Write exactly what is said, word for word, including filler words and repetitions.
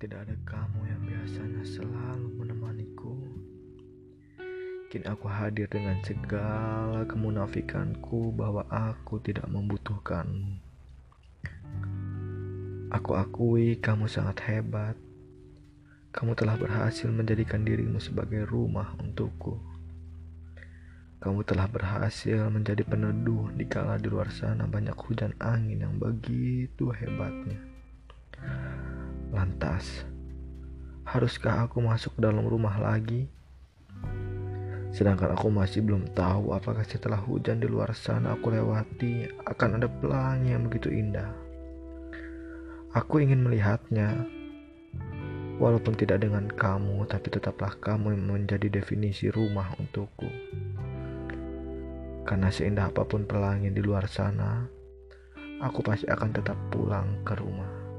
tidak ada kamu yang biasanya selalu menemaniku. Kini aku hadir dengan segala kemunafikanku bahwa aku tidak membutuhkanmu. Aku akui kamu sangat hebat. Kamu telah berhasil menjadikan dirimu sebagai rumah untukku. Kamu telah berhasil menjadi peneduh dikala di luar sana banyak hujan angin yang begitu hebatnya. Lantas, haruskah aku masuk ke dalam rumah lagi? Sedangkan aku masih belum tahu apakah setelah hujan di luar sana aku lewati akan ada pelangi yang begitu indah. Aku ingin melihatnya. Walaupun tidak dengan kamu, tapi tetaplah kamu yang menjadi definisi rumah untukku. Karena seindah apapun pelangi di luar sana, aku pasti akan tetap pulang ke rumah.